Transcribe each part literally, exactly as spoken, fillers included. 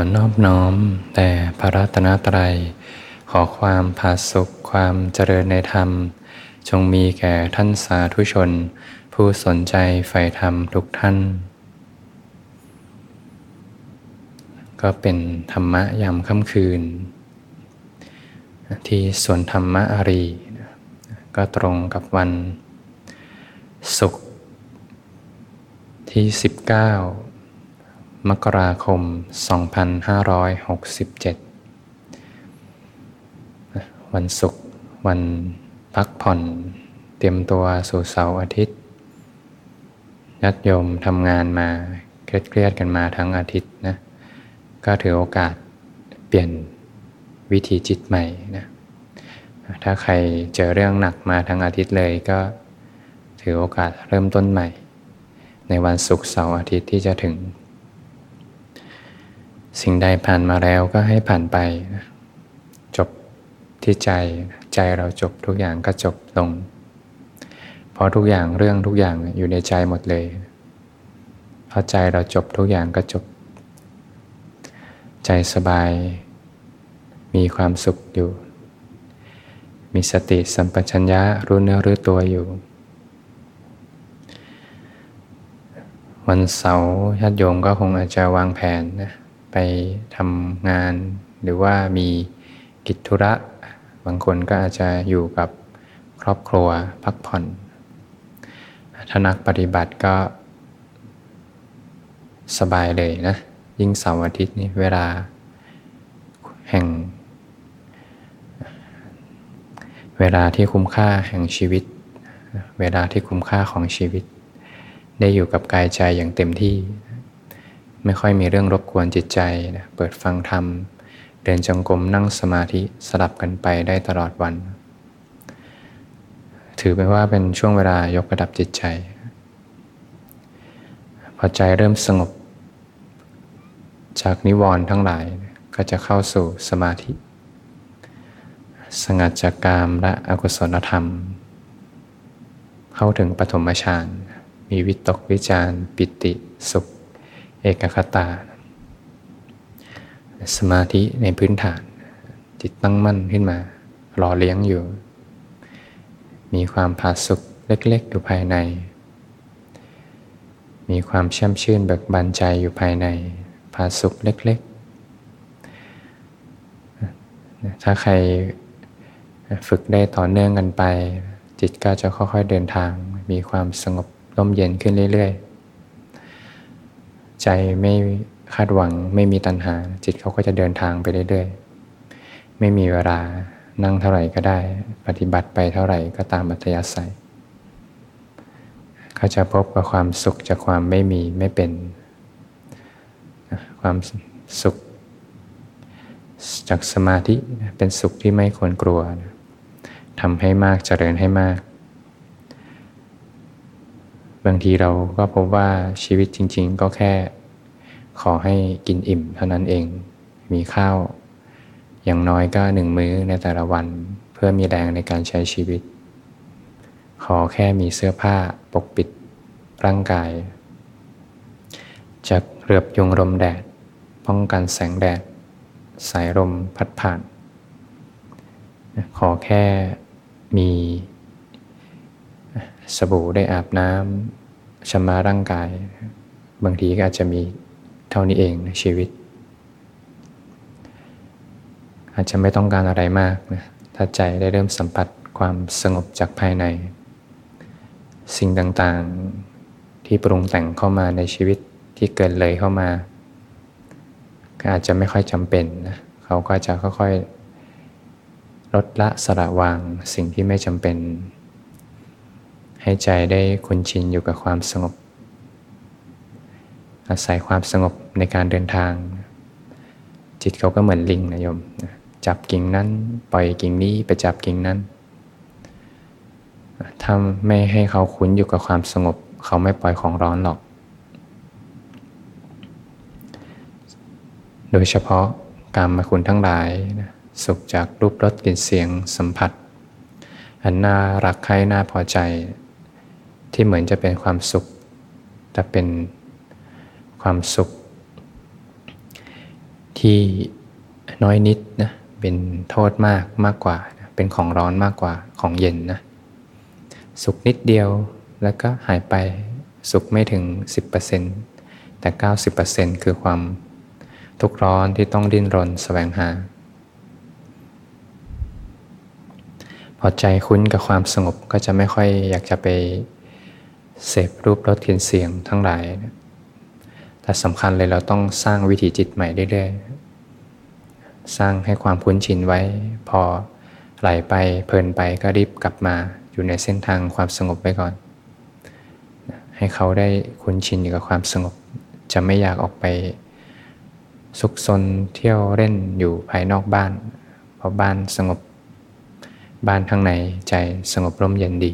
อนอบน้อมแด่พระรัตนตรัยขอความผาสุกความเจริญในธรรมจงมีแก่ท่านสาธุชนผู้สนใจใฝ่ธรรมทุกท่านก็เป็นธรรมะยามค่ำคืนที่สวนธรรมะอารีก็ตรงกับวันศุกร์ที่สิบเก้ามกราคมสองพันห้าร้อยหกสิบเจ็ดวันศุกร์วันพักผ่อนเตรียมตัวสู่เสาร์อาทิตย์ญาติโยมทำงานมาเครียดๆกันมาทั้งอาทิตย์นะก็ถือโอกาสเปลี่ยนวิธีจิตใหม่นะถ้าใครเจอเรื่องหนักมาทั้งอาทิตย์เลยก็ถือโอกาสเริ่มต้นใหม่ในวันศุกร์เสาร์อาทิตย์ที่จะถึงสิ่งใดผ่านมาแล้วก็ให้ผ่านไปนะจบที่ใจใจเราจบทุกอย่างก็จบลงเพราะทุกอย่างเรื่องทุกอย่างอยู่ในใจหมดเลยพอใจเราจบทุกอย่างก็จบใจสบายมีความสุขอยู่มีสติสัมปชัญญะรู้เนื้อรู้ตัวอยู่วันเสาร์ญาติโยมก็คงอาจจะวางแผนนะไปทำงานหรือว่ามีกิจธุระบางคนก็อาจจะอยู่กับครอบครัวพักผ่อนถ้านักปฏิบัติก็สบายเลยนะยิ่งเสาร์อาทิตย์นี่เวลาแห่งเวลาที่คุ้มค่าแห่งชีวิตเวลาที่คุ้มค่าของชีวิตได้อยู่กับกายใจอย่างเต็มที่ไม่ค่อยมีเรื่องรบกวนจิตใจนะเปิดฟังธรรมเดินจงกรมนั่งสมาธิสลับกันไปได้ตลอดวันถือไปว่าเป็นช่วงเวลายกระดับจิตใจพอใจเริ่มสงบจากนิวรณ์ทั้งหลายก็จะเข้าสู่สมาธิสงัดจากกามและอกุศลธรรมเข้าถึงปฐมฌานมีวิตกวิจารปิติสุขเอกคตาสมาธิในพื้นฐานจิตตั้งมั่นขึ้นมาหล่อเลี้ยงอยู่มีความผาสุกเล็กๆอยู่ภายในมีความแช่มชื่นเบิกบานใจอยู่ภายในผาสุกเล็กๆถ้าใครฝึกได้ต่อเนื่องกันไปจิตก็จะค่อยๆเดินทางมีความสงบร่มเย็นขึ้นเรื่อยๆใจไม่คาดหวังไม่มีตัณหาจิตเขาก็จะเดินทางไปเรื่อยๆไม่มีเวลานั่งเท่าไหร่ก็ได้ปฏิบัติไปเท่าไหร่ก็ตามอัธยาศัยเขาจะพบกับความสุขจากความไม่มีไม่เป็นความสุขจากสมาธิเป็นสุขที่ไม่ควรกลัวทำให้มากเจริญให้มากบางทีเราก็พบว่าชีวิตจริงๆก็แค่ขอให้กินอิ่มเท่านั้นเองมีข้าวอย่างน้อยก็หนึ่งมื้อในแต่ละวันเพื่อมีแรงในการใช้ชีวิตขอแค่มีเสื้อผ้าปกปิดร่างกายจากเหลือบยุงลมแดดป้องกันแสงแดดสายลมพัดผ่านขอแค่มีสบู่ได้อาบน้ำชำระร่างกายบางทีก็อาจจะมีเท่านี้เองนะชีวิตอาจจะไม่ต้องการอะไรมากนะถ้าใจได้เริ่มสัมผัสความสงบจากภายในสิ่งต่างๆที่ปรุงแต่งเข้ามาในชีวิตที่เกินเลยเข้ามาก็อาจจะไม่ค่อยจำเป็นนะเขาก็จะค่อยๆลดละสละวางสิ่งที่ไม่จำเป็นให้ใจได้คุ้นชินอยู่กับความสงบอาศัยความสงบในการเดินทางจิตเขาก็เหมือนลิงนะโยมจับกิ่งนั้นปล่อยกิ่งนี้ไปจับกิ่งนั้นถ้าไม่ให้เขาคุ้นอยู่กับความสงบเขาไม่ปล่อยของร้อนหรอกโดยเฉพาะกามคุณทั้งหลายนะสุขจากรูปรสกลิ่นเสียงสัมผัสอันน่ารักใคร่น่าพอใจที่เหมือนจะเป็นความสุขแต่เป็นความสุข ที่น้อยนิดนะเป็นโทษมากมากกว่านะเป็นของร้อนมากกว่าของเย็นนะสุขนิดเดียวแล้วก็หายไปสุขไม่ถึง สิบเปอร์เซ็นต์ แต่ เก้าสิบเปอร์เซ็นต์ คือความทุกข์ร้อนที่ต้องดิ้นรนแสวงหาพอใจคุ้นกับความสงบก็จะไม่ค่อยอยากจะไปเสพรูปรสกลิ่นเสียงทั้งหลายนะแต่สำคัญเลยเราต้องสร้างวิถีจิตใหม่เรื่อยๆสร้างให้ความคุ้นชินไว้พอไหลไปเพลินไปก็รีบกลับมาอยู่ในเส้นทางความสงบไว้ก่อนให้เขาได้คุ้นชินอยู่กับความสงบจะไม่อยากออกไปซุกซนเที่ยวเล่นอยู่ภายนอกบ้านเพราะบ้านสงบบ้านข้างในใจสงบร่มเย็นดี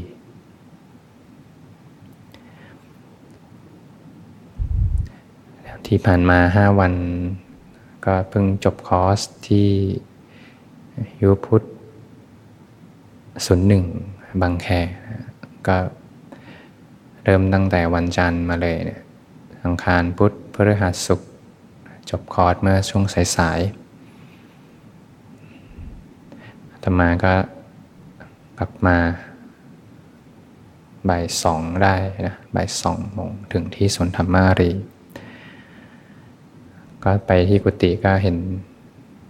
ที่ผ่านมาห้าวันก็เพิ่งจบคอร์สที่ยูพุทธศูนย์หนึ่งบางแคก็เริ่มตั้งแต่วันจันทร์มาเลยเนี่ยอังคารพุธพฤหัสศุกร์จบคอร์สเมื่อช่วงสายๆอาตมาก็กลับมาบ่ายสองได้นะบ่ายสองโมงถึงที่สวนธรรมารีก็ไปที่กุฏิก็เห็น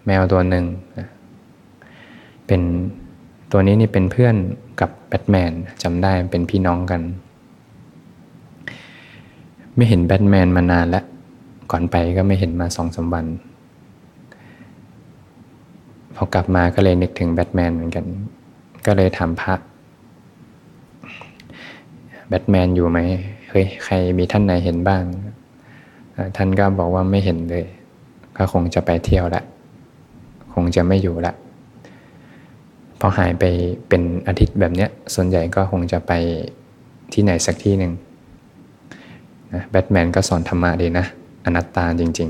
แมวตัวหนึ่งเป็นตัวนี้นี่เป็นเพื่อนกับแบทแมนจำได้เป็นพี่น้องกันไม่เห็นแบทแมนมานานแล้วก่อนไปก็ไม่เห็นมา สองสาม วันพอกลับมาก็เลยนึกถึงแบทแมนเหมือนกันก็เลยถามพระแบทแมนอยู่ไหมเฮ้ยใครมีท่านไหนเห็นบ้างท่านก็บอกว่าไม่เห็นเลยก็คงจะไปเที่ยวละคงจะไม่อยู่ละพอหายไปเป็นอาทิตย์แบบเนี้ยส่วนใหญ่ก็คงจะไปที่ไหนสักที่หนึ่งนะแบทแมนก็สอนธรรมะดีนะอนัตตาจริง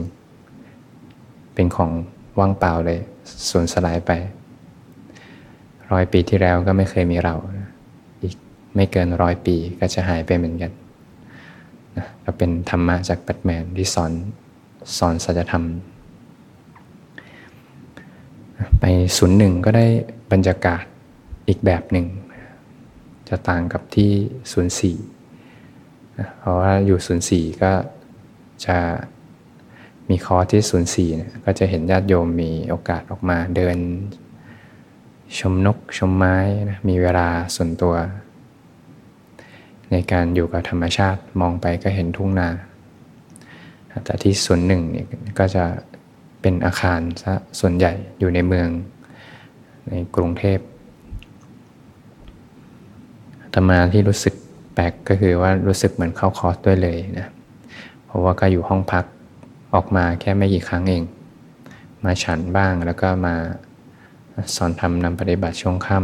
ๆเป็นของว่างเปล่าเลยสูญสลายไปร้อยปีที่แล้วก็ไม่เคยมีเราอีกไม่เกินร้อยปีก็จะหายไปเหมือนกันนะก็เป็นธรรมะจากแบทแมนที่สอนสอนสัจธรรมไปศูนย์หนึ่งก็ได้บรรยากาศอีกแบบหนึ่งจะต่างกับที่ศูนย์สี่เพราะว่าอยู่ศูนย์สี่ก็จะมีคอร์สที่ศูนย์สี่เนี่ยก็จะเห็นญาติโยมมีโอกาสออกมาเดินชมนกชมไม้นะมีเวลาส่วนตัวในการอยู่กับธรรมชาติมองไปก็เห็นทุ่งนาแต่ที่ศูนย์หนึ่งเนี่ยก็จะเป็นอาคารซะส่วนใหญ่อยู่ในเมืองในกรุงเทพธรรมะที่รู้สึกแปลกก็คือว่ารู้สึกเหมือนเข้าคอร์สด้วยเลยนะเพราะว่าก็อยู่ห้องพักออกมาแค่ไม่กี่ครั้งเองมาฉันบ้างแล้วก็มาสอนธรรมนำปฏิบัติช่วงค่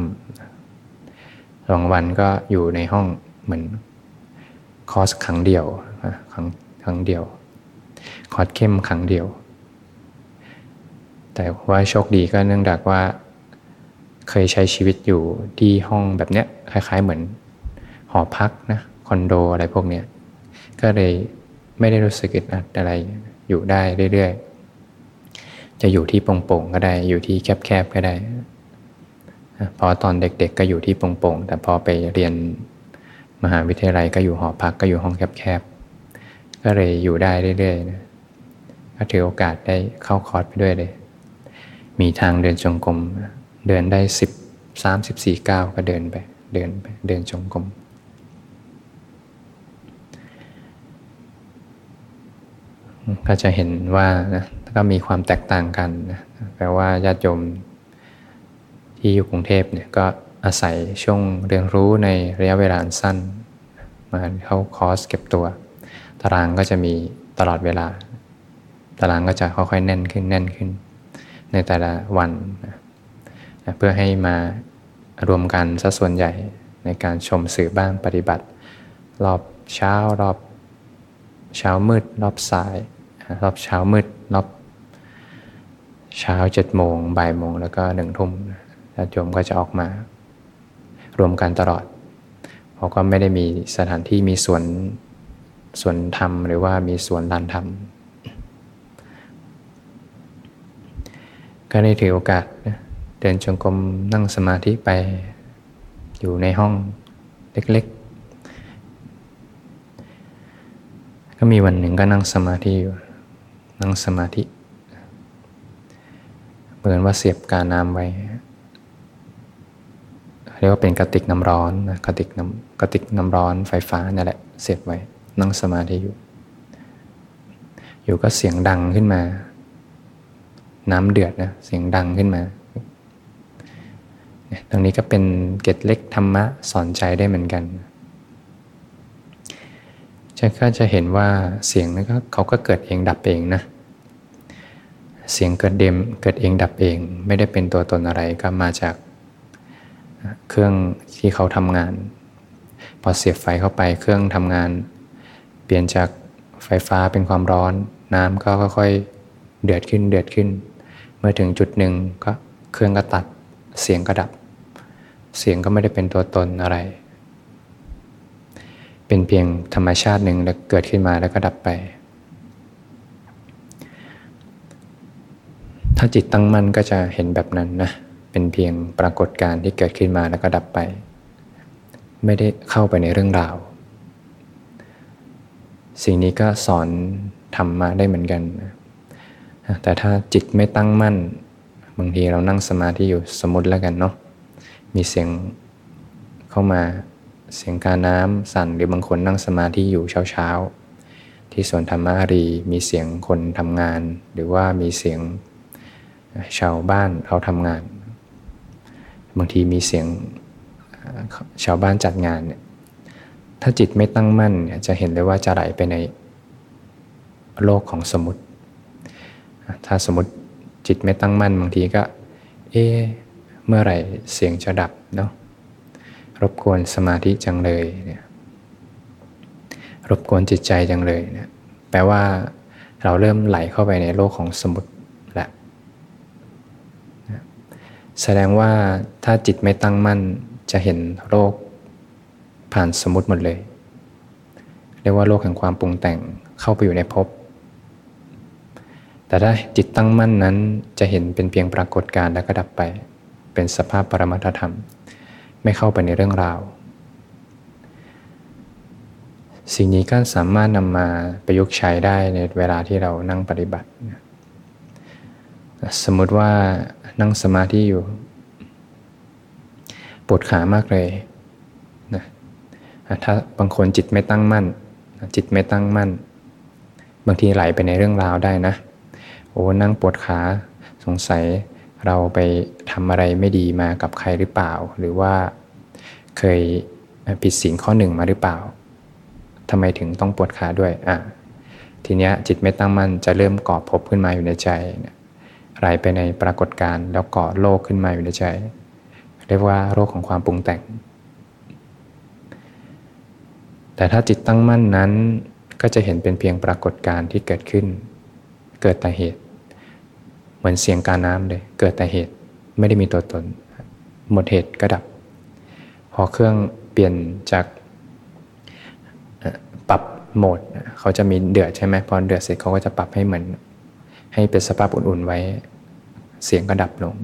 ำสองวันก็อยู่ในห้องเหมือนคอร์สครั้งเดียวครั้งครั้งเดียวคอร์สเข้มครั้งเดียวแต่ว่าโชคดีก็เนื่องจากว่าเคยใช้ชีวิตอยู่ที่ห้องแบบเนี้ยคล้ายๆเหมือนหอพักนะคอนโดอะไรพวกเนี้ยก็เลยไม่ได้รู้สึกอึดอัดอะไรอยู่ได้เรื่อยๆจะอยู่ที่โปร่งๆก็ได้อยู่ที่แคบๆก็ได้พอตอนเด็กๆก็อยู่ที่โปร่งๆแต่พอไปเรียนมหาวิทยาลัยก็อยู่หอพักก็อยู่ห้องแคบๆก็เลยอยู่ได้เรื่อยๆนะก็ถือโอกาสได้เข้าคอร์สไปด้วยเลยมีทางเดินจงกรมเดินได้สิบ สามสิบสี่ก้าวก็เดินไปเดินไปเดินจงกรมก็จะเห็นว่านะก็มีความแตกต่างกันนะแปลว่าญาติโยมที่อยู่กรุงเทพเนี่ยก็อาศัยช่วงเรียนรู้ในระยะเวลาสั้นมาเข้าคอร์สเก็บตัวตารางก็จะมีตลอดเวลาตารางก็จะค่อยๆแน่นขึ้นแน่นขึ้นในแต่ละวันนะเพื่อให้มารวมกันซะส่วนใหญ่ในการชมสื่อบ้างปฏิบัติรอบเช้ารอบเช้ามืดรอบสายรอบเช้ามืดรอบเช้าเจ็ดโมงบ่ายโมงแล้วก็หนึ่งทุ่มญาติโยมก็จะออกมารวมกันตลอดเพราะก็ไม่ได้มีสถานที่มีสวนสวนธรรมหรือว่ามีสวนลานธรรม ก็ได้ถือโอกาสเดินจงกรมนั่งสมาธิไปอยู่ในห้องเล็กๆก็มีวันหนึ่งก็นั่งสมาธิอยู่นั่งสมาธิเหมือนว่าเสียบกาน้ำไว้เรียกว่าเป็นกระติกน้ำร้อนนะกระติกน้ำกระติกน้ำร้อนไฟฟ้านั่นแหละเสียบไว้นั่งสมาธิอยู่อยู่ก็เสียงดังขึ้นมาน้ำเดือดนะเสียงดังขึ้นมาตรงนี้ก็เป็นเกร็ดเล็กธรรมะสอนใจได้เหมือนกันฉันก็จะเห็นว่าเสียงนั้นก็เขาก็เกิดเองดับเองนะเสียงเกิดเดมเกิดเองดับเองไม่ได้เป็นตัวตนอะไรก็มาจากเครื่องที่เขาทำงานพอเสียบไฟเข้าไปเครื่องทำงานเปลี่ยนจากไฟฟ้าเป็นความร้อนน้ำก็ค่อยๆเดือดขึ้นเดือดขึ้นเมื่อถึงจุดหนึ่งก็เครื่องก็ตัดเสียงก็ดับเสียงก็ไม่ได้เป็นตัวตนอะไรเป็นเพียงธรรมชาติหนึ่งแล้วเกิดขึ้นมาแล้วก็ดับไปถ้าจิตตั้งมั่นก็จะเห็นแบบนั้นนะเป็นเพียงปรากฏการณ์ที่เกิดขึ้นมาแล้วก็ดับไปไม่ได้เข้าไปในเรื่องราวสิ่งนี้ก็สอนธรรมะได้เหมือนกันแต่ถ้าจิตไม่ตั้งมั่นบางทีเรานั่งสมาธิอยู่สมมติแล้วกันเนาะมีเสียงเข้ามาเสียงกาน้ำสั่นหรือบางคนนั่งสมาธิอยู่เช้าๆที่สวนธรรมอารีมีเสียงคนทำงานหรือว่ามีเสียงชาวบ้านเขาทำงานบางทีมีเสียงชาวบ้านจัดงานเนี่ยถ้าจิตไม่ตั้งมั่นเนี่ยจะเห็นเลยว่าจะไหลไปในโลกของสมมติถ้าสมมติจิตไม่ตั้งมั่นบางทีก็เอ๊ะเมื่อไหร่เสียงจะดับเนาะรบกวนสมาธิจังเลยเนี่ยรบกวนจิตใจจังเลยเนี่ยแปลว่าเราเริ่มไหลเข้าไปในโลกของสมมติแล้วแสดงว่าถ้าจิตไม่ตั้งมั่นจะเห็นโลกผ่านสมมติหมดเลยเรียกว่าโลกแห่งความปรุงแต่งเข้าไปอยู่ในภพแต่ถ้าจิตตั้งมั่นนั้นจะเห็นเป็นเพียงปรากฏการณ์แล้วก็ดับไปเป็นสภาพปรมัตถธรรมไม่เข้าไปในเรื่องราวสิ่งนี้ก็สามารถนำมาประยุกต์ใช้ได้ในเวลาที่เรานั่งปฏิบัติสมมติว่านั่งสมาธิอยู่ปวดขามากเลยนะถ้าบางคนจิตไม่ตั้งมั่นจิตไม่ตั้งมั่นบางทีไหลไปในเรื่องราวได้นะโอ้นั่งปวดขาสงสัยเราไปทำอะไรไม่ดีมากับใครหรือเปล่าหรือว่าเคยผิดศีลข้อหนึ่งมาหรือเปล่าทำไมถึงต้องปวดขาด้วยอ่ะทีเนี้ยจิตไม่ตั้งมั่นจะเริ่มก่อภพขึ้นมาอยู่ในใจไหลไปในปรากฏการณ์แล้วก่อโลกขึ้นมาอยู่ในใจเรียกว่าโลกของความปรุงแต่งแต่ถ้าจิตตั้งมั่นนั้นก็จะเห็นเป็นเพียงปรากฏการณ์ที่เกิดขึ้นเกิดแต่เหตุเหมือนเสียงกาน้ำเลยเกิดแต่เหตุไม่ได้มีตัวตนหมดเหตุก็ดับพอเครื่องเปลี่ยนจากปรับโหมดเขาจะมีเดือดใช่ไหมพอเดือดเสร็จเขาก็จะปรับให้เหมือนให้เป็นสภาพอุ่นๆไว้เสียงก็ดับลง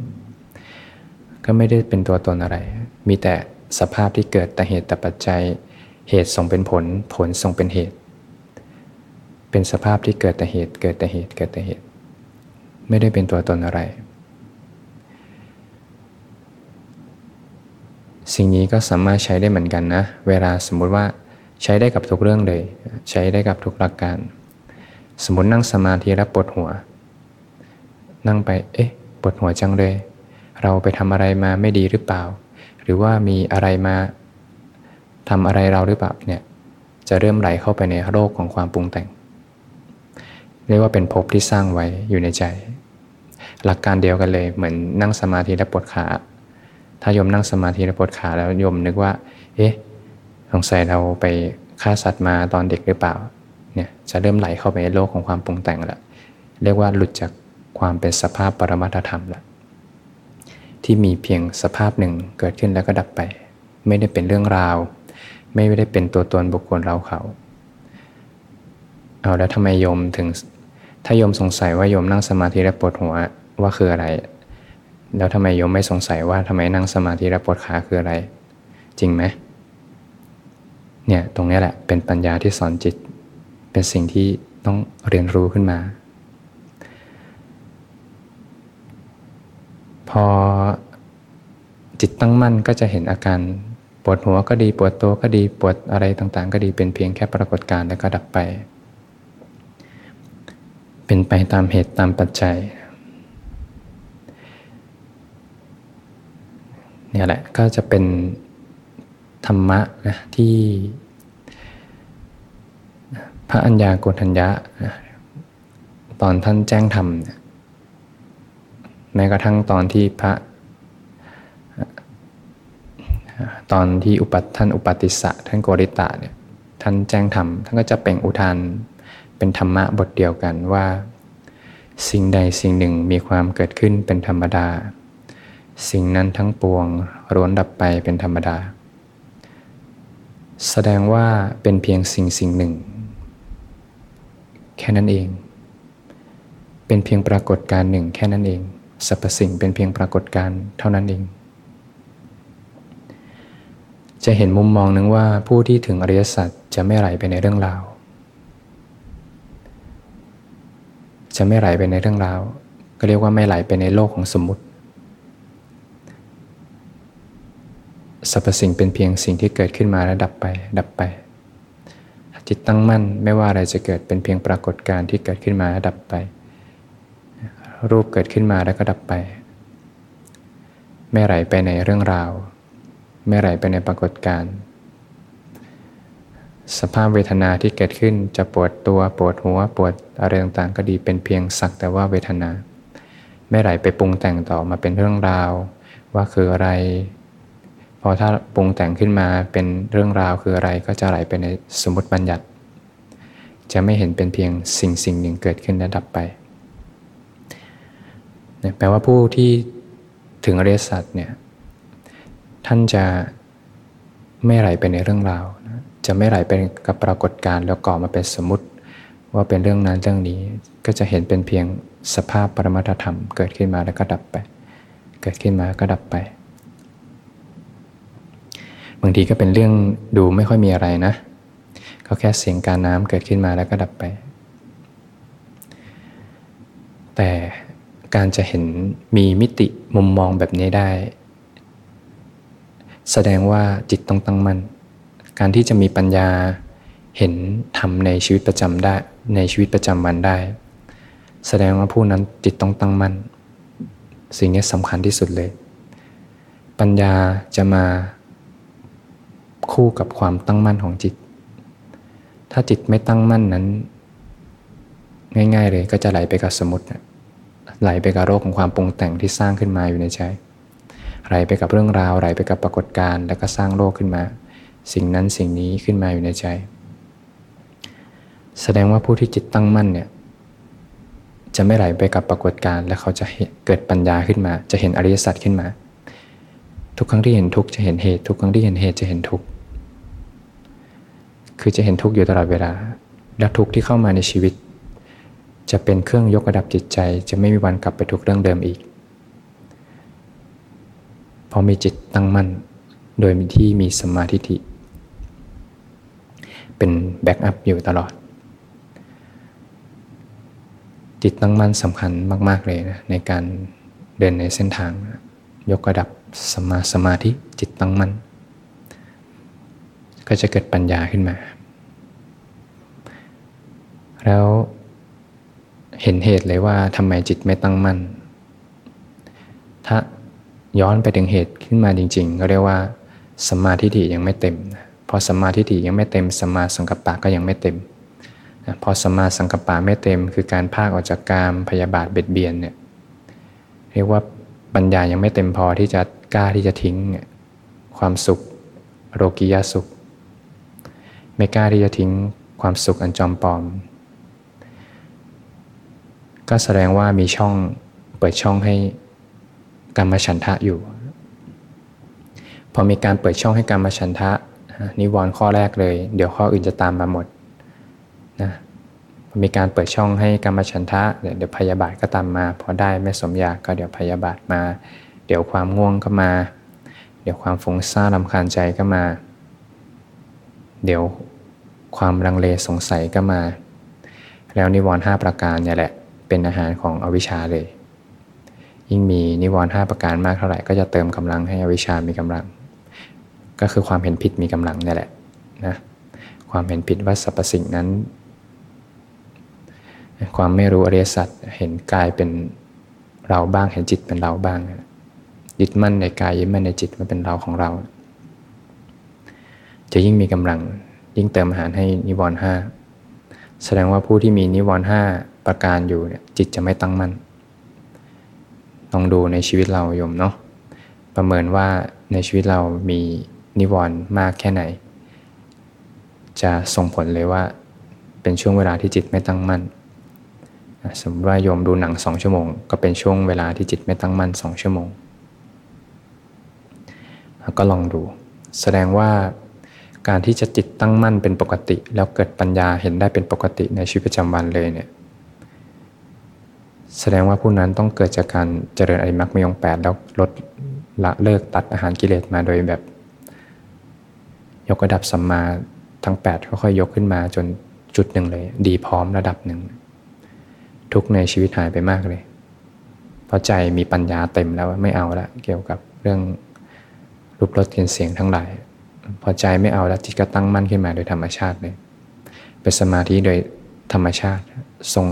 ก็ไม่ได้เป็นตัวตนอะไรมีแต่สภาพที่เกิดแต่เหตุแต่ปัจจัยเหตุส่งเป็นผลผลส่งเป็นเหตุเป็นสภาพที่เกิดแต่เหตุเกิดแต่เหตุเกิดแต่เหตุไม่ได้เป็นตัวตนอะไรสิ่งนี้ก็สามารถใช้ได้เหมือนกันนะเวลาสมมุติว่าใช้ได้กับทุกเรื่องเลยใช้ได้กับทุกหลักการสมมุตินั่งสมาธิแล้วปวดหัวนั่งไปเอ๊ะปวดหัวจังเลยเราไปทำอะไรมาไม่ดีหรือเปล่าหรือว่ามีอะไรมาทำอะไรเราหรือเปล่าเนี่ยจะเริ่มไหลเข้าไปในโลกของความปรุงแต่งเรียกว่าเป็นภพที่สร้างไว้อยู่ในใจหลักการเดียวกันเลยเหมือนนั่งสมาธิแล้วปวดขาถ้าโยมนั่งสมาธิแล้วปวดขาแล้วโยมนึกว่าเอ๊ะสงสัยเราไปฆ่าสัตว์มาตอนเด็กหรือเปล่าเนี่ยจะเริ่มไหลเข้าไปในโลกของความปรุงแต่งละเรียกว่าหลุดจากความเป็นสภาพปรมัตถธรรมละที่มีเพียงสภาพหนึ่งเกิดขึ้นแล้วก็ดับไปไม่ได้เป็นเรื่องราวไม่ได้เป็นตัวตนบุคคลเราเขาเอาแล้วทำไมโยมถึงถ้าโยมสงสัยว่าโยมนั่งสมาธิแล้วปวดหัวว่าคืออะไร แล้วทำไมโยมไม่สงสัยว่าทำไมนั่งสมาธิแล้วปวดขาคืออะไรจริงไหมเนี่ยตรงนี้แหละเป็นปัญญาที่สอนจิตเป็นสิ่งที่ต้องเรียนรู้ขึ้นมาพอจิตตั้งมั่นก็จะเห็นอาการปวดหัวก็ดีปวดตัวก็ดีปวดอะไรต่างๆก็ดีเป็นเพียงแค่ปรากฏการณ์แล้วก็ดับไปเป็นไปตามเหตุตามปัจจัยเนี่ยแหละก็จะเป็นธรรมะนะที่พระอัญญาโกณฑัญญะตอนท่านแจ้งธรรมแม้กระทั่งตอนที่พระตอนที่อุปัตท่านอุปติสสะท่านโกริตะเนี่ยท่านแจ้งธรรมท่านก็จะเป่งอุทานเป็นธรรมะบทเดียวกันว่าสิ่งใดสิ่งหนึ่งมีความเกิดขึ้นเป็นธรรมดาสิ่งนั้นทั้งปวงล้วนดับไปเป็นธรรมดาแสดงว่าเป็นเพียงสิ่งสิ่งหนึ่งแค่นั้นเองเป็นเพียงปรากฏการณ์หนึ่งแค่นั้นเองสรรพสิ่งเป็นเพียงปรากฏการณ์เท่านั้นเองจะเห็นมุมมองนึงว่าผู้ที่ถึงอริยสัจจะไม่ไหลไปในเรื่องราวจะไม่ไหลไปในเรื่องราวก็เรียกว่าไม่ไหลไปในโลกของสมมุติสรรพสิ่งเป็นเพียงสิ่งที่เกิดขึ้นมาและดับไปดับไปจิตตั้งมั่นไม่ว่าอะไรจะเกิดเป็นเพียงปรากฏการณ์ที่เกิดขึ้นมาและดับไปรูปเกิดขึ้นมาแล้วก็ดับไปไม่ไหลไปในเรื่องราวไม่ไหลไปในปรากฏการณ์สภาพเวทนาที่เกิดขึ้นจะปวดตัวปวดหัวปวดอะไรต่างๆก็ดีเป็นเพียงสักแต่ว่าเวทนาไม่ไหลไปปรุงแต่งต่อมาเป็นเรื่องราวว่าคืออะไรพอถ้าปรุงแต่งขึ้นมาเป็นเรื่องราวคืออะไรก็จะไหลไปในสมมติบัญญัติจะไม่เห็นเป็นเพียงสิ่งสิ่งหนึ่งเกิดขึ้นและดับไปแปลว่าผู้ที่ถึงอริยสัจเนี่ยท่านจะไม่ไหลไปในเรื่องราวจะไม่ไหลไปกับปรากฏการณ์แล้วก่อมาเป็นสมมติว่าเป็นเรื่องนั้นเรื่องนี้ก็จะเห็นเป็นเพียงสภาพปรมัตถธรรมเกิดขึ้นมาแล้วก็ดับไปเกิดขึ้นมาก็ดับไปบางทีก็เป็นเรื่องดูไม่ค่อยมีอะไรนะก็แค่เสียงการน้ำเกิดขึ้นมาแล้วก็ดับไปแต่การจะเห็นมีมิติมุมมองแบบนี้ได้แสดงว่าจิตต้องตั้งมั่นการที่จะมีปัญญาเห็นธรรมในชีวิตประจำได้ในชีวิตประจำวันได้แสดงว่าผู้นั้นจิตต้องตั้งมั่นสิ่งนี้สำคัญที่สุดเลยปัญญาจะมาคู่กับความตั้งมั่นของจิตถ้าจิตไม่ตั้งมั่นนั้นง่ายๆเลยก็จะไหลไปกับสมมติไหลไปกับโลกของความปรุงแต่งที่สร้างขึ้นมาอยู่ในใจไหลไปกับเรื่องราวไหลไปกับปรากฏการณ์แล้วก็สร้างโลกขึ้นมาสิ่งนั้นสิ่งนี้ขึ้นมาอยู่ในใจแสดงว่าผู้ที่จิตตั้งมั่นเนี่ยจะไม่ไหลไปกับปรากฏการณ์และเขาจะเกิดปัญญาขึ้นมาจะเห็นอริยสัจขึ้นมาทุกครั้งที่เห็นทุกข์จะเห็นเหตุทุกครั้งที่เห็นเหตุจะเห็นทุกข์คือจะเห็นทุกข์อยู่ตลอดเวลาและทุกข์ที่เข้ามาในชีวิตจะเป็นเครื่องยกระดับจิตใจจะไม่มีวันกลับไปทุกข์เรื่องเดิมอีกพอมีจิตตั้งมั่นโดยมีที่มีสัมมาทิฏฐิเป็นแบ็กอัพอยู่ตลอดจิตตั้งมั่นสำคัญมากๆเลยนะในการเดินในเส้นทางยกระดับสัมมาสมาธิจิตตั้งมั่นก็จะเกิดปัญญาขึ้นมาแล้วเห็นเหตุเลยว่าทำไมจิตไม่ตั้งมั่นถ้าย้อนไปถึงเหตุขึ้นมาจริงๆก็เรียกว่าสัมมาทิฏฐิยังไม่เต็มพอสัมมาทิฏฐิยังไม่เต็มสัมมาสังกัปปะก็ยังไม่เต็มพอสัมมาสังกัปปะไม่เต็มคือการพากออกจากกามพยาบาทเบียดเบียนเนี่ยเรียกว่าปัญญายังไม่เต็มพอที่จะกล้าที่จะทิ้งความสุขโลกิยสุขไม่กล้าที่จะทิ้งความสุขอันจอมปลอมก็แสดงว่ามีช่องเปิดช่องให้กามฉันทะอยู่พอมีการเปิดช่องให้กามฉันทะนิวรณ์ข้อแรกเลยเดี๋ยวข้ออื่นจะตามมาหมดนะ มีการเปิดช่องให้กามฉันทะเดี๋ยวพยาบาทก็ตามมาพอได้ไม่สมอยากก็เดี๋ยวพยาบาทมาเดี๋ยวความง่วงก็มาเดี๋ยวความฟุ้งซ่านรำคาญใจก็มาเดี๋ยวความลังเลสงสัยก็มาแล้วนิวรณ์ห้าประการเนี่ยแหละเป็นอาหารของอวิชชาเลยยิ่งมีนิวรณ์ห้าประการมากเท่าไหร่ก็จะเติมกำลังให้อวิชชามีกำลังก็คือความเห็นผิดมีกำลังเนี่ยแหละนะความเห็นผิดว่าสรรพสิ่งนั้นความไม่รู้อริยสัจเห็นกายเป็นเราบ้างเห็นจิตเป็นเราบ้างยึดมั่นในกายยึดมั่นในจิตว่าเป็นเราของเราจะยิ่งมีกำลังยิ่งเติมอาหารให้นิวรณ์ห้าแสดงว่าผู้ที่มีนิวรณ์ห้าประการอยู่เนี่ยจิตจะไม่ตั้งมั่นลองดูในชีวิตเราโยมเนาะประเมินว่าในชีวิตเรามีนิวรณ์มากแค่ไหนจะส่งผลเลยว่าเป็นช่วงเวลาที่จิตไม่ตั้งมั่นสมมติว่าโยมดูหนังสองชั่วโมงก็เป็นช่วงเวลาที่จิตไม่ตั้งมั่นสองชั่วโมงก็ลองดูแสดงว่าการที่จะจิตตั้งมั่นเป็นปกติแล้วเกิดปัญญาเห็นได้เป็นปกติในชีวิตประจำวันเลยเนี่ยแสดงว่าผู้นั้นต้องเกิดจากการเจริญอริยมรรคมีองค์แปดแล้วลดละเลิกตัดอาหารกิเลสมาโดยแบบยกระดับสัมมาทั้งแปดค่อยๆยกขึ้นมาจนจุดหนึ่งเลยดีพร้อมระดับหนึ่งทุกในชีวิตหายไปมากเลยเพราะใจมีปัญญาเต็มแล้วไม่เอาละเกี่ยวกับเรื่องรูปรสกลิ่นเสียงทั้งหลายพอใจไม่เอาแล้วจิตก็ตั้งมั่นขึ้นมาโดยธรรมชาติเลยเป็นสมาธิโดยธรรมชาติทรง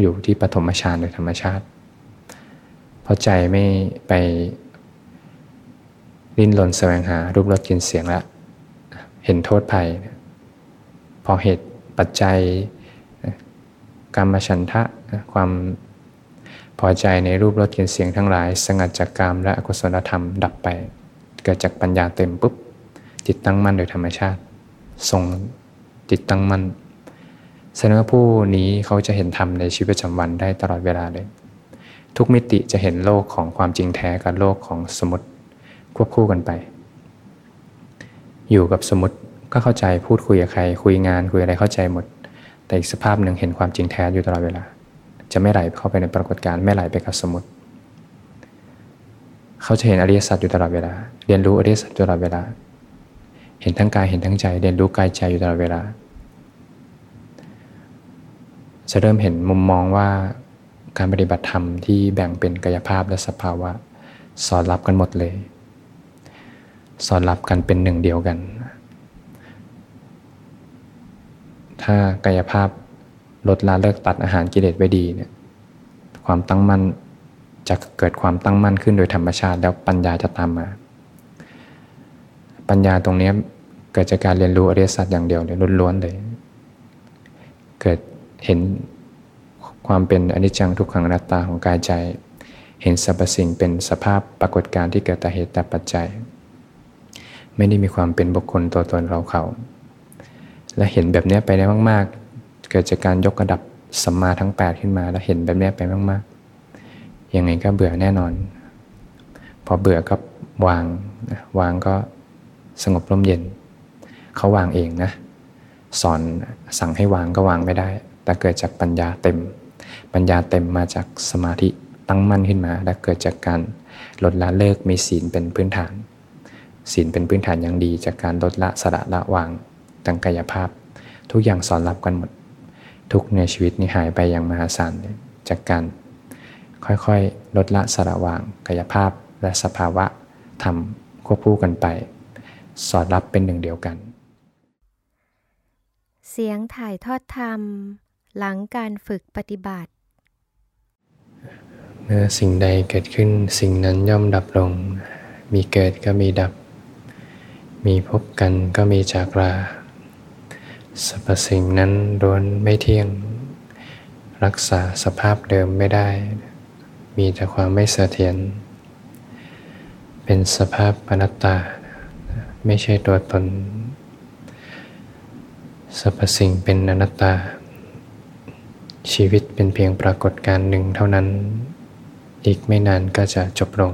อยู่ที่ปฐมฌานโดยธรรมชาติพอใจไม่ไปดิ้นรนแสวงหารูปรสกลิ่นเสียงละเห็นโทษภัยพอเหตุปัจจัยกามฉันทะความพอใจในรูปรสกลิ่นเสียงทั้งหลายสงัดจากกามและอกุศลธรรมดับไปเกิดจากปัญญาเต็มปุ๊บจิตตั้งมั่นโดยธรรมชาติทรงจิตตั้งมั่นแสดงว่าผู้นี้เขาจะเห็นธรรมในชีวิตประจำวันได้ตลอดเวลาเลยทุกมิติจะเห็นโลกของความจริงแท้กับโลกของสมมติควบคู่กันไปอยู่กับสมมติก็เข้าใจพูดคุยกับใครคุยงานคุยอะไรเข้าใจหมดแต่อีกสภาพหนึ่งเห็นความจริงแท้อยู่ตลอดเวลาจะไม่ไหลเข้าไปในปรากฏการณ์ไม่ไหลไปกับสมมติเขาจะเห็นอริยสัจอยู่ตลอดเวลาเรียนรู้อริยสัจตลอดเวลาเห็นทั้งกายเห็นทั้งใจเรียนรู้กายใจอยู่ตลอดเวลาจะเริ่มเห็นมุมมองว่าการปฏิบัติธรรมที่แบ่งเป็นกายภาพและสภาวะสอดรับกันหมดเลยสอดรับกันเป็นหนึ่งเดียวกันถ้ากายภาพลดละเลิกตัดอาหารกิเลสไว้ดีเนี่ยความตั้งมั่นจะเกิดความตั้งมั่นขึ้นโดยธรรมชาติแล้วปัญญาจะตามมาปัญญาตรงนี้เกิดจากการเรียนรู้อริยสัจอย่างเดียวเลยล้วนๆเลยเกิดเห็นความเป็นอนิจจังทุกขังอนัตตาของกายใจเห็นสรรพสิ่งเป็นสภาพปรากฏการณ์ที่เกิดแต่เหตุแต่ปัจจัยไม่ได้มีความเป็นบุคคลตัวตนเราเขาและเห็นแบบนี้ไปได้มากๆเกิดจากการยกระดับสัมมาทั้งแปดขึ้นมาแล้วเห็นแบบนี้ไปมากๆยังไงก็เบื่อแน่นอนพอเบื่อก็วางวางก็สงบร่มเย็นเขาวางเองนะสอนสั่งให้วางก็วางไม่ได้แต่เกิดจากปัญญาเต็มปัญญาเต็มมาจากสมาธิตั้งมั่นขึ้นมาและเกิดจากการลดละเลิกมีศีลเป็นพื้นฐานศีลเป็นพื้นฐานอย่างดีจากการลดละสละละวางทางกายภาพทุกอย่างสอนรับกันหมดทุกในชีวิตนี้หายไปอย่างมหาศาลจากการค่อยๆลดละสละวางกายภาพและสภาวะทำควบคู่กันไปสอดรับเป็นหนึ่งเดียวกันเสียงถ่ายทอดธรรมหลังการฝึกปฏิบัติเมื่อสิ่งใดเกิดขึ้นสิ่งนั้นย่อมดับลงมีเกิดก็มีดับมีพบกันก็มีจากลาสรรพสิ่งนั้นล้วนไม่เที่ยงรักษาสภาพเดิมไม่ได้มีแต่ความไม่เสถียรเป็นสภาพอนัตตาไม่ใช่ตัวตนสรรพสิ่งเป็นอนัตตาชีวิตเป็นเพียงปรากฏการณ์หนึ่งเท่านั้นอีกไม่นานก็จะจบลง